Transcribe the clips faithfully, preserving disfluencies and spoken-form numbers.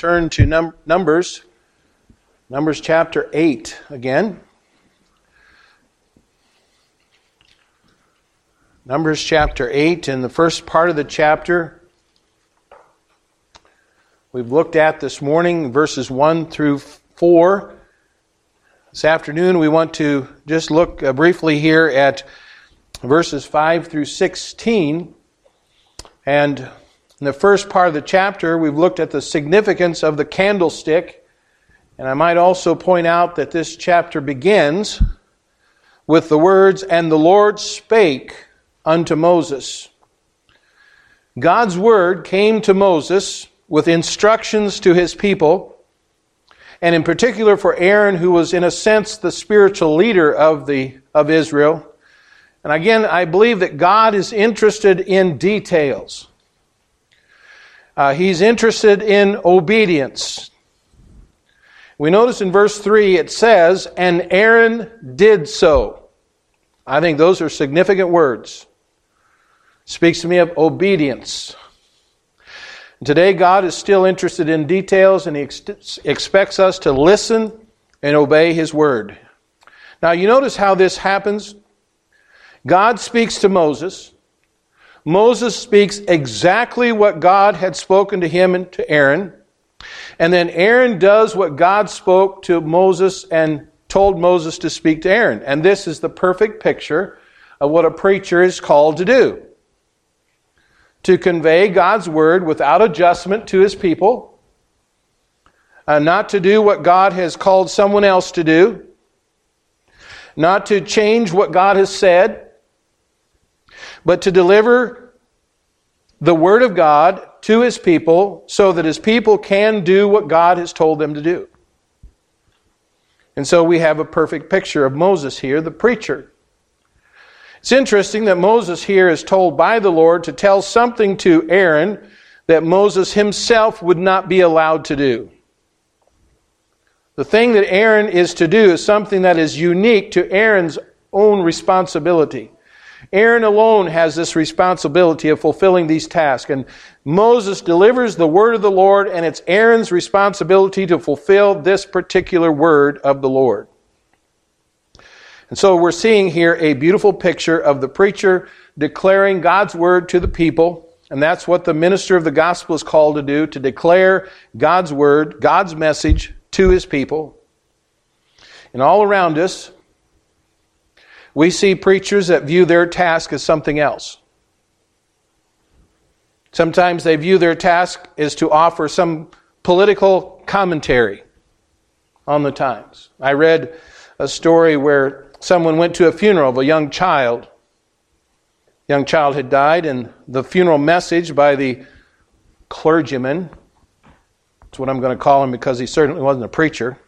turn to num- Numbers, Numbers chapter eight again. Numbers chapter eight, in the first part of the chapter, we've looked at this morning, verses one through four. This afternoon we want to just look briefly here at verses five through sixteen. And in the first part of the chapter, we've looked at the significance of the candlestick. And I might also point out that this chapter begins with the words, "And the Lord spake unto Moses." God's word came to Moses with instructions to his people, and in particular for Aaron, who was in a sense the spiritual leader of the of Israel. And again, I believe that God is interested in details. Uh, he's interested in obedience. We notice in verse three it says, "And Aaron did so." I think those are significant words. Speaks to me of obedience. Today, God is still interested in details, and He ex- expects us to listen and obey His word. Now, you notice how this happens. God speaks to Moses. Moses speaks exactly what God had spoken to him and to Aaron. And then Aaron does what God spoke to Moses and told Moses to speak to Aaron. And this is the perfect picture of what a preacher is called to do: to convey God's word without adjustment to his people, uh, not to do what God has called someone else to do, not to change what God has said, but to deliver the word of God to his people so that his people can do what God has told them to do. And so we have a perfect picture of Moses here, the preacher. It's interesting that Moses here is told by the Lord to tell something to Aaron that Moses himself would not be allowed to do. The thing that Aaron is to do is something that is unique to Aaron's own responsibility. Aaron alone has this responsibility of fulfilling these tasks. And Moses delivers the word of the Lord, and it's Aaron's responsibility to fulfill this particular word of the Lord. And so we're seeing here a beautiful picture of the preacher declaring God's word to the people. And that's what the minister of the gospel is called to do, to declare God's word, God's message to his people. And all around us, we see preachers that view their task as something else. Sometimes they view their task as to offer some political commentary on the times. I read a story where someone went to a funeral of a young child. The young child had died, and the funeral message by the clergyman, that's what I'm going to call him because he certainly wasn't a preacher,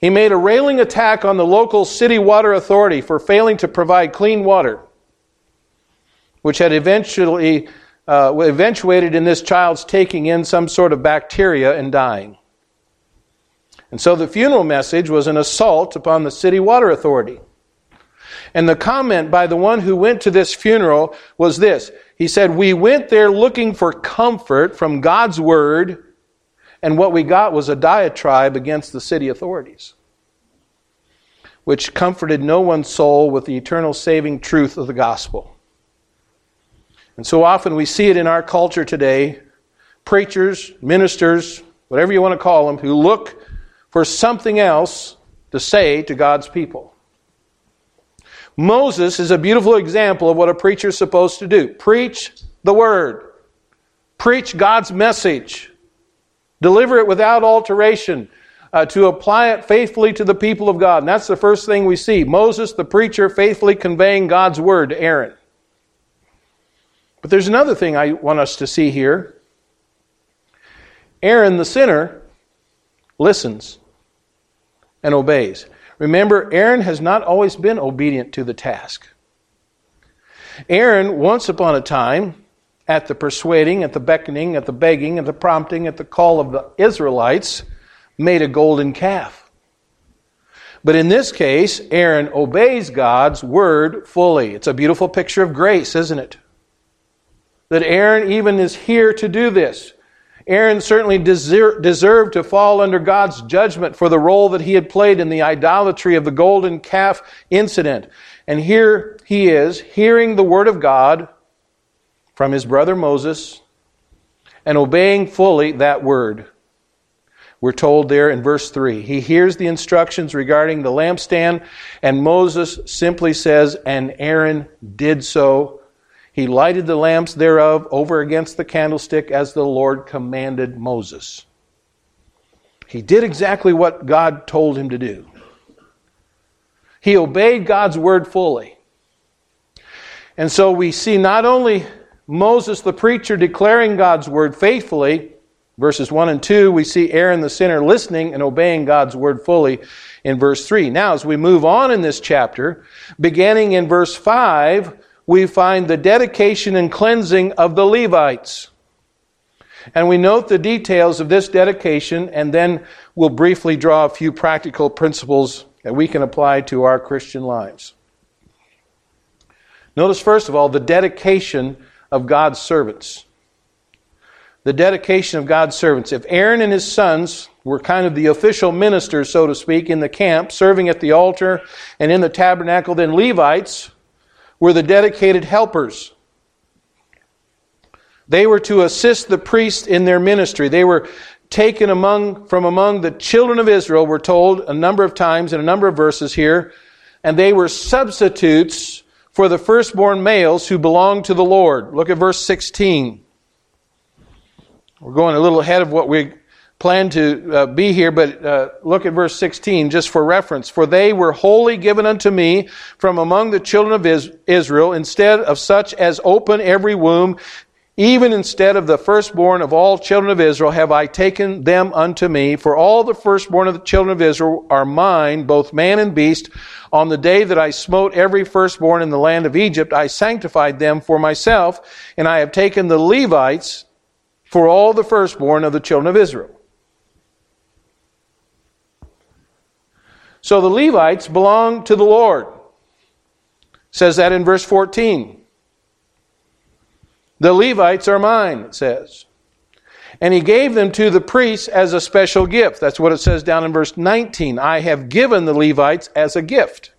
he made a railing attack on the local city water authority for failing to provide clean water, which had eventually uh, eventuated in this child's taking in some sort of bacteria and dying. And so the funeral message was an assault upon the city water authority. And the comment by the one who went to this funeral was this. He said, "We went there looking for comfort from God's word, and what we got was a diatribe against the city authorities, which comforted no one's soul with the eternal saving truth of the gospel." And so often we see it in our culture today, preachers, ministers, whatever you want to call them, who look for something else to say to God's people. Moses is a beautiful example of what a preacher is supposed to do. Preach the word. Preach God's message. Deliver it without alteration, uh, to apply it faithfully to the people of God. And that's the first thing we see. Moses, the preacher, faithfully conveying God's word to Aaron. But there's another thing I want us to see here. Aaron, the sinner, listens and obeys. Remember, Aaron has not always been obedient to the task. Aaron, once upon a time, at the persuading, at the beckoning, at the begging, at the prompting, at the call of the Israelites, made a golden calf. But in this case, Aaron obeys God's word fully. It's a beautiful picture of grace, isn't it? That Aaron even is here to do this. Aaron certainly deser- deserved to fall under God's judgment for the role that he had played in the idolatry of the golden calf incident. And here he is, hearing the word of God from his brother Moses and obeying fully that word. We're told there in verse three, he hears the instructions regarding the lampstand, and Moses simply says, and Aaron did so. He lighted the lamps thereof over against the candlestick as the Lord commanded Moses. He did exactly what God told him to do. He obeyed God's word fully. And so we see not only Moses the preacher declaring God's word faithfully, verses one and two, we see Aaron the sinner listening and obeying God's word fully in verse three. Now, as we move on in this chapter, beginning in verse five, we find the dedication and cleansing of the Levites. And we note the details of this dedication, and then we'll briefly draw a few practical principles that we can apply to our Christian lives. Notice, first of all, the dedication of God's servants. The dedication of God's servants. If Aaron and his sons were kind of the official ministers, so to speak, in the camp, serving at the altar and in the tabernacle, then Levites were the dedicated helpers. They were to assist the priests in their ministry. They were taken among from among the children of Israel, we're told a number of times in a number of verses here, and they were substitutes for the firstborn males who belonged to the Lord. Look at verse sixteen. We're going a little ahead of what we plan to uh, be here, but uh, look at verse sixteen, just for reference. For they were wholly given unto me from among the children of Is- Israel, instead of such as open every womb, even instead of the firstborn of all children of Israel, have I taken them unto me. For all the firstborn of the children of Israel are mine, both man and beast. On the day that I smote every firstborn in the land of Egypt, I sanctified them for myself, and I have taken the Levites for all the firstborn of the children of Israel. So the Levites belong to the Lord. It says that in verse fourteen. The Levites are mine, it says. And he gave them to the priests as a special gift. That's what it says down in verse nineteen. I have given the Levites as a gift.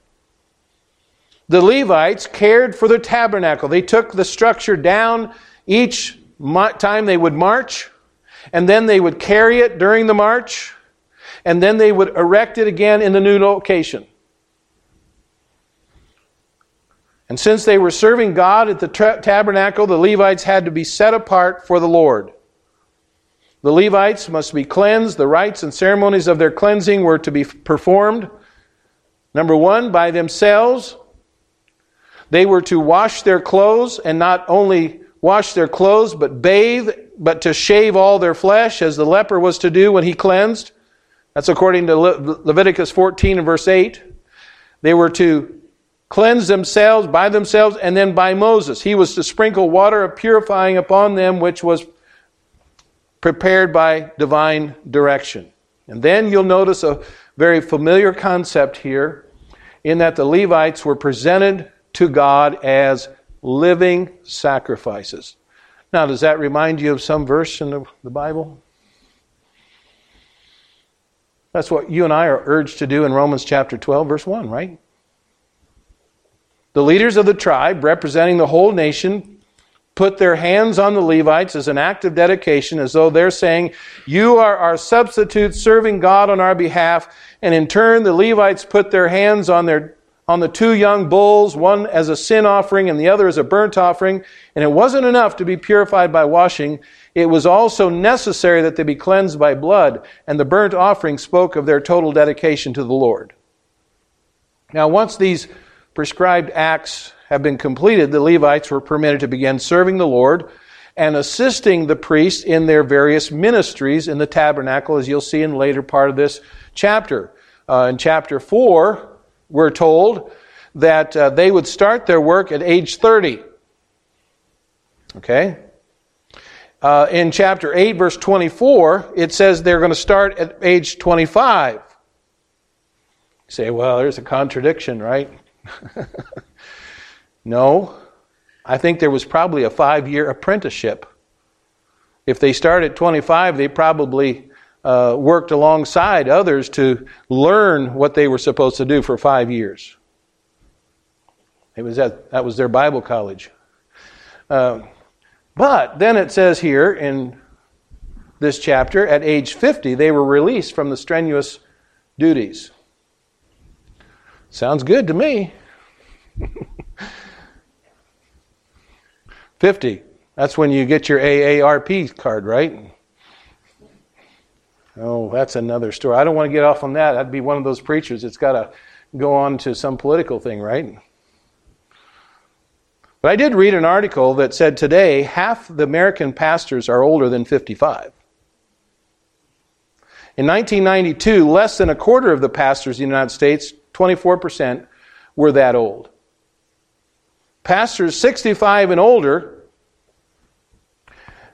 The Levites cared for the tabernacle. They took the structure down each time they would march, and then they would carry it during the march, and then they would erect it again in the new location. And since they were serving God at the tra- tabernacle, the Levites had to be set apart for the Lord. The Levites must be cleansed. The rites and ceremonies of their cleansing were to be performed, number one, by themselves. They were to wash their clothes, and not only wash their clothes, but bathe, but to shave all their flesh, as the leper was to do when he cleansed. That's according to Le- Leviticus fourteen and verse eight. They were to cleanse themselves by themselves, and then by Moses. He was to sprinkle water of purifying upon them, which was prepared by divine direction. And then you'll notice a very familiar concept here, in that the Levites were presented to God as living sacrifices. Now, does that remind you of some verse in the, the Bible? That's what you and I are urged to do in Romans chapter twelve, verse one, right? The leaders of the tribe, representing the whole nation, put their hands on the Levites as an act of dedication, as though they're saying, you are our substitute serving God on our behalf. And in turn, the Levites put their hands on their on the two young bulls, one as a sin offering and the other as a burnt offering. And it wasn't enough to be purified by washing. It was also necessary that they be cleansed by blood. And the burnt offering spoke of their total dedication to the Lord. Now, once these prescribed acts have been completed, the Levites were permitted to begin serving the Lord and assisting the priests in their various ministries in the tabernacle, as you'll see in the later part of this chapter. Uh, in chapter four, we're told that uh, they would start their work at age thirty. Okay? Uh, in chapter eight, verse twenty-four, it says they're going to start at age twenty-five. You say, well, there's a contradiction, right? No, I think there was probably a five-year apprenticeship If they start at twenty-five, they probably uh, worked alongside others to learn what they were supposed to do for five years. It was that, that was their Bible college. Uh, but then it says here in this chapter, at age fifty, they were released from the strenuous duties. Sounds good to me. fifty. That's when you get your A A R P card, right? Oh, that's another story. I don't want to get off on that. I'd be one of those preachers that's got to go on to some political thing, right? But I did read an article that said today, half the American pastors are older than fifty-five. In nineteen ninety-two, less than a quarter of the pastors in the United States, twenty-four percent, were that old. Pastors sixty-five and older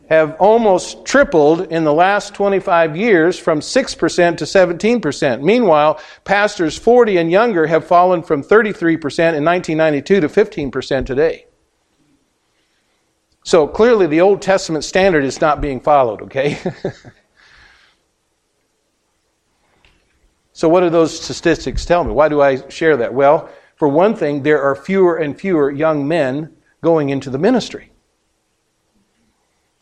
have almost tripled in the last twenty-five years from six percent to seventeen percent. Meanwhile, pastors forty and younger have fallen from thirty-three percent in nineteen ninety-two to fifteen percent today. So clearly the Old Testament standard is not being followed, okay? So what do those statistics tell me? Why do I share that? Well, for one thing, there are fewer and fewer young men going into the ministry.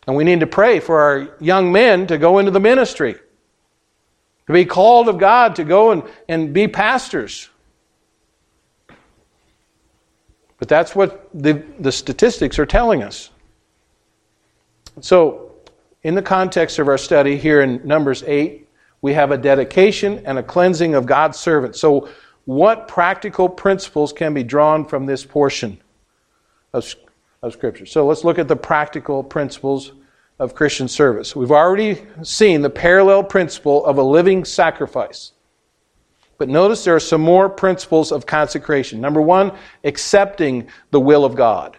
And we need to pray for our young men to go into the ministry, to be called of God, to go and, and be pastors. But that's what the, the statistics are telling us. So, in the context of our study here in Numbers eight, we have a dedication and a cleansing of God's servants. So, what practical principles can be drawn from this portion of, of Scripture? So, let's look at the practical principles of Christian service. We've already seen the parallel principle of a living sacrifice. But notice there are some more principles of consecration. Number one, accepting the will of God.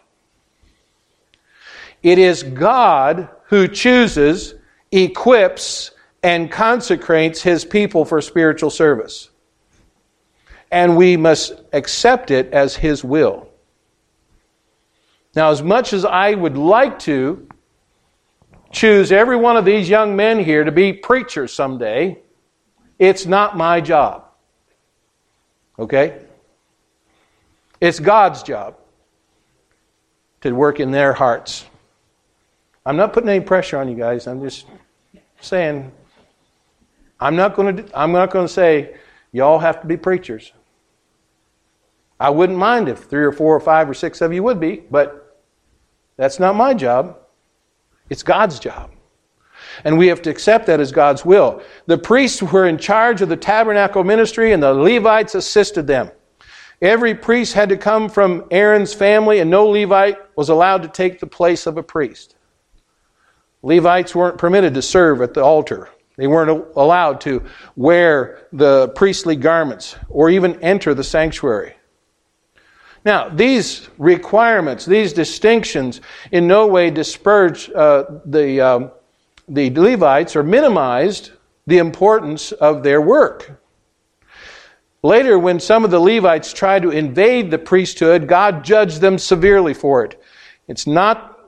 It is God who chooses, equips, and consecrates His people for spiritual service. And we must accept it as His will. Now, as much as I would like to choose every one of these young men here to be preachers someday, it's not my job. Okay? It's God's job to work in their hearts. I'm not putting any pressure on you guys. I'm just saying, I'm not going to, I'm not going to say, y'all have to be preachers. I wouldn't mind if three or four or five or six of you would be, but that's not my job. It's God's job. And we have to accept that as God's will. The priests were in charge of the tabernacle ministry and the Levites assisted them. Every priest had to come from Aaron's family and no Levite was allowed to take the place of a priest. Levites weren't permitted to serve at the altar. They weren't allowed to wear the priestly garments or even enter the sanctuary. Now, these requirements, these distinctions in no way disparage uh, the, um, the Levites or minimized the importance of their work. Later, when some of the Levites tried to invade the priesthood, God judged them severely for it. It's not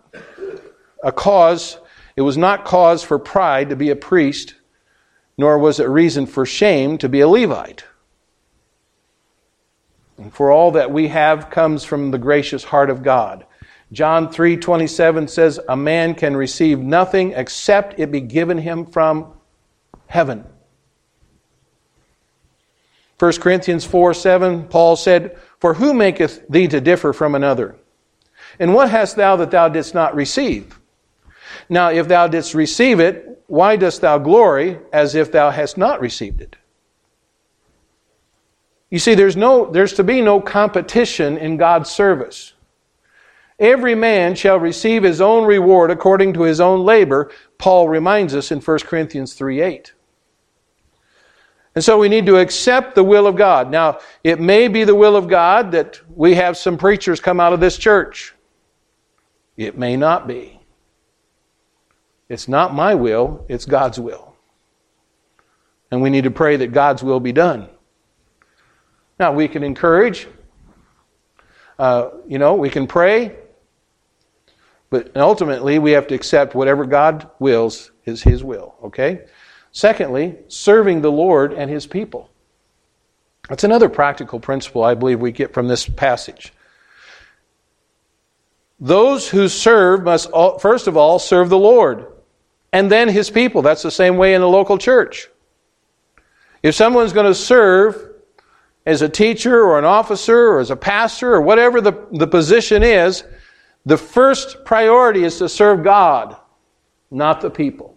a cause, it was not cause for pride to be a priest, nor was it reason for shame to be a Levite. And for all that we have comes from the gracious heart of God. John three twenty-seven says, a man can receive nothing except it be given him from heaven. First Corinthians four seven, Paul said, for who maketh thee to differ from another? And what hast thou that thou didst not receive? Now if thou didst receive it, why dost thou glory as if thou hast not received it? You see, there's no, there's to be no competition in God's service. Every man shall receive his own reward according to his own labor, Paul reminds us in First Corinthians three eight. And so we need to accept the will of God. Now, it may be the will of God that we have some preachers come out of this church. It may not be. It's not my will, it's God's will. And we need to pray that God's will be done. Now, we can encourage, uh, you know, we can pray, But ultimately, we have to accept whatever God wills is His will, okay? Secondly, serving the Lord and His people. That's another practical principle I believe we get from this passage. Those who serve must, first of all, serve the Lord and then His people. That's the same way in the local church. If someone's going to serve as a teacher or an officer or as a pastor or whatever the, the position is, the first priority is to serve God, not the people.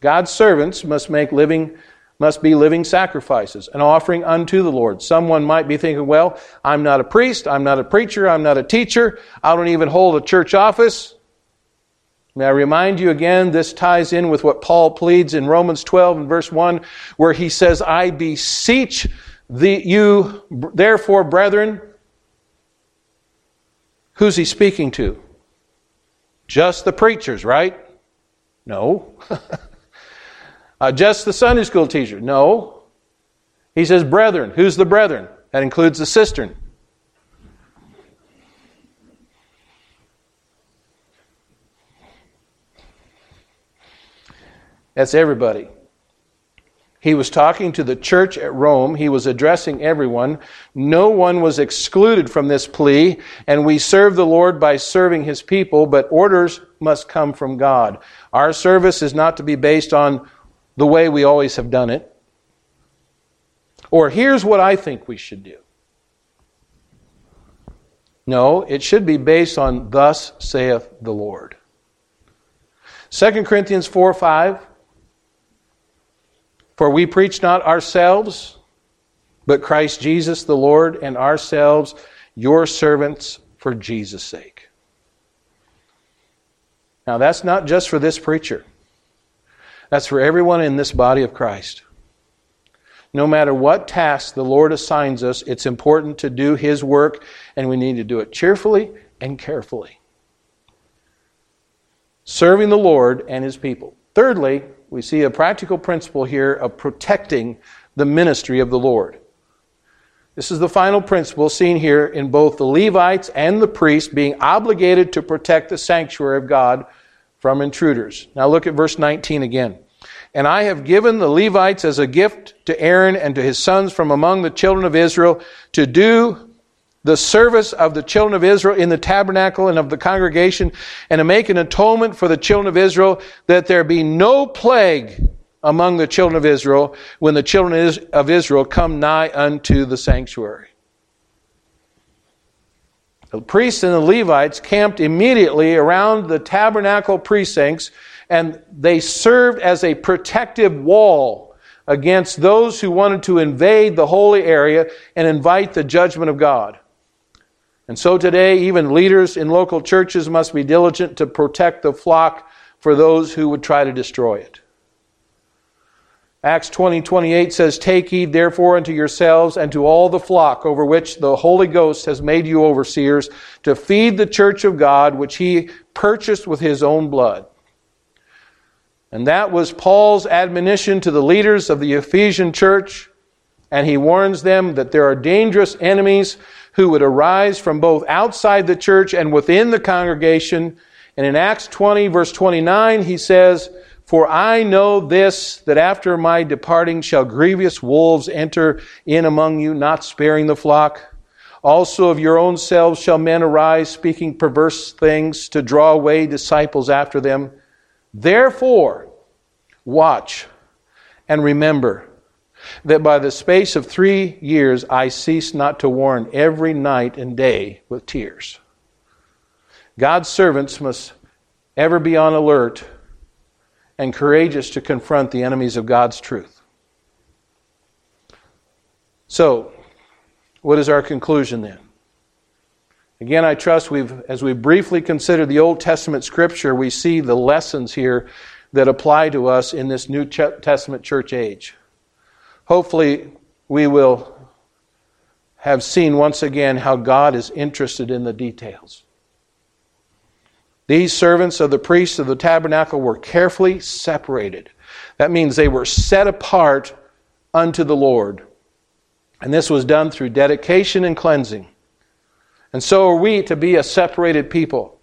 God's servants must make living, must be living sacrifices, an offering unto the Lord. Someone might be thinking, well, I'm not a priest, I'm not a preacher, I'm not a teacher, I don't even hold a church office. May I remind you again, this ties in with what Paul pleads in Romans twelve and verse one, where he says, I beseech the, you, therefore, brethren. Who's he speaking to? Just the preachers, right? No. Uh, just the Sunday school teacher? No. He says, brethren. Who's the brethren? That includes the cistern. That's everybody. He was talking to the church at Rome. He was addressing everyone. No one was excluded from this plea, and we serve the Lord by serving His people, but orders must come from God. Our service is not to be based on the way we always have done it, or here's what I think we should do. No, it should be based on thus saith the Lord. Second Corinthians four five, for we preach not ourselves, but Christ Jesus the Lord, and ourselves your servants for Jesus' sake. Now that's not just for this preacher. That's for everyone in this body of Christ. No matter what task the Lord assigns us, it's important to do His work, and we need to do it cheerfully and carefully. Serving the Lord and His people. Thirdly, we see a practical principle here of protecting the ministry of the Lord. This is the final principle seen here in both the Levites and the priests being obligated to protect the sanctuary of God from intruders. Now look at verse nineteen again. And I have given the Levites as a gift to Aaron and to his sons from among the children of Israel to do the service of the children of Israel in the tabernacle and of the congregation, and to make an atonement for the children of Israel, that there be no plague among the children of Israel when the children of Israel come nigh unto the sanctuary. The priests and the Levites camped immediately around the tabernacle precincts, and they served as a protective wall against those who wanted to invade the holy area and invite the judgment of God. And so today, even leaders in local churches must be diligent to protect the flock for those who would try to destroy it. Acts twenty twenty-eight says, take heed therefore unto yourselves and to all the flock over which the Holy Ghost has made you overseers, to feed the church of God which He purchased with His own blood. And that was Paul's admonition to the leaders of the Ephesian church. And he warns them that there are dangerous enemies who would arise from both outside the church and within the congregation. And in Acts twenty, verse twenty-nine, he says, for I know this, that after my departing shall grievous wolves enter in among you, not sparing the flock. Also of your own selves shall men arise, speaking perverse things, to draw away disciples after them. Therefore, watch and remember that by the space of three years I cease not to warn every night and day with tears. God's servants must ever be on alert and courageous to confront the enemies of God's truth. So, what is our conclusion then? Again, I trust we've, as we briefly consider the Old Testament Scripture, we see the lessons here that apply to us in this New Testament church age. Hopefully, we will have seen once again how God is interested in the details. These servants of the priests of the tabernacle were carefully separated. That means they were set apart unto the Lord. And this was done through dedication and cleansing. And so are we to be a separated people,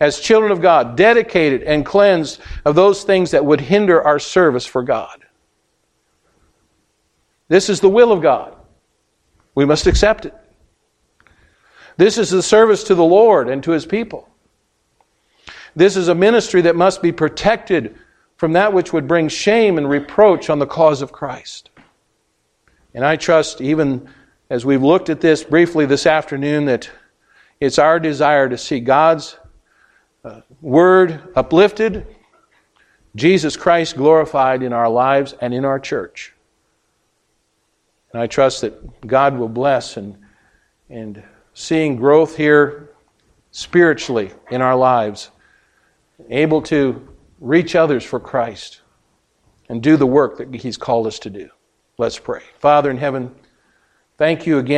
as children of God, dedicated and cleansed of those things that would hinder our service for God. This is the will of God. We must accept it. This is the service to the Lord and to His people. This is a ministry that must be protected from that which would bring shame and reproach on the cause of Christ. And I trust, even as we've looked at this briefly this afternoon, that it's our desire to see God's uh, Word uplifted, Jesus Christ glorified in our lives and in our church. And I trust that God will bless and and seeing growth here spiritually in our lives, able to reach others for Christ and do the work that He's called us to do. Let's pray. Father in heaven, thank you again.